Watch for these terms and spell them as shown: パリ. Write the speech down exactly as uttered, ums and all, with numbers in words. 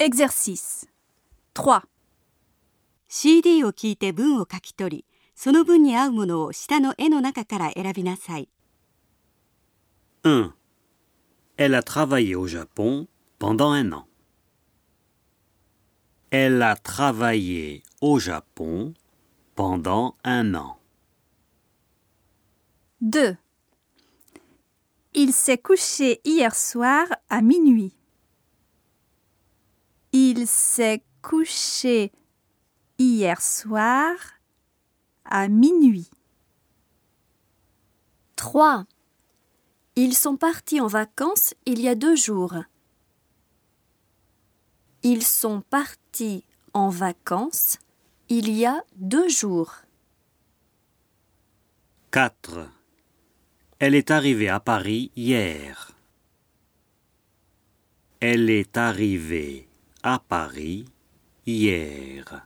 Exercice スリー シーディー を聞いて文を書き取り、その文に合うものを下の絵の中から選びなさい。いち. Elle a travaillé au Japon pendant un an. Elle a travaillé au Japon pendant un an. deux. Il s'est couché hier soir à minuit.Il s'est couché hier soir à minuit. trois. Ils sont partis en vacances il y a deux jours. Ils sont partis en vacances il y a deux jours. quatre. Elle est arrivée à Paris hier. Elle est arrivée à Paris hier.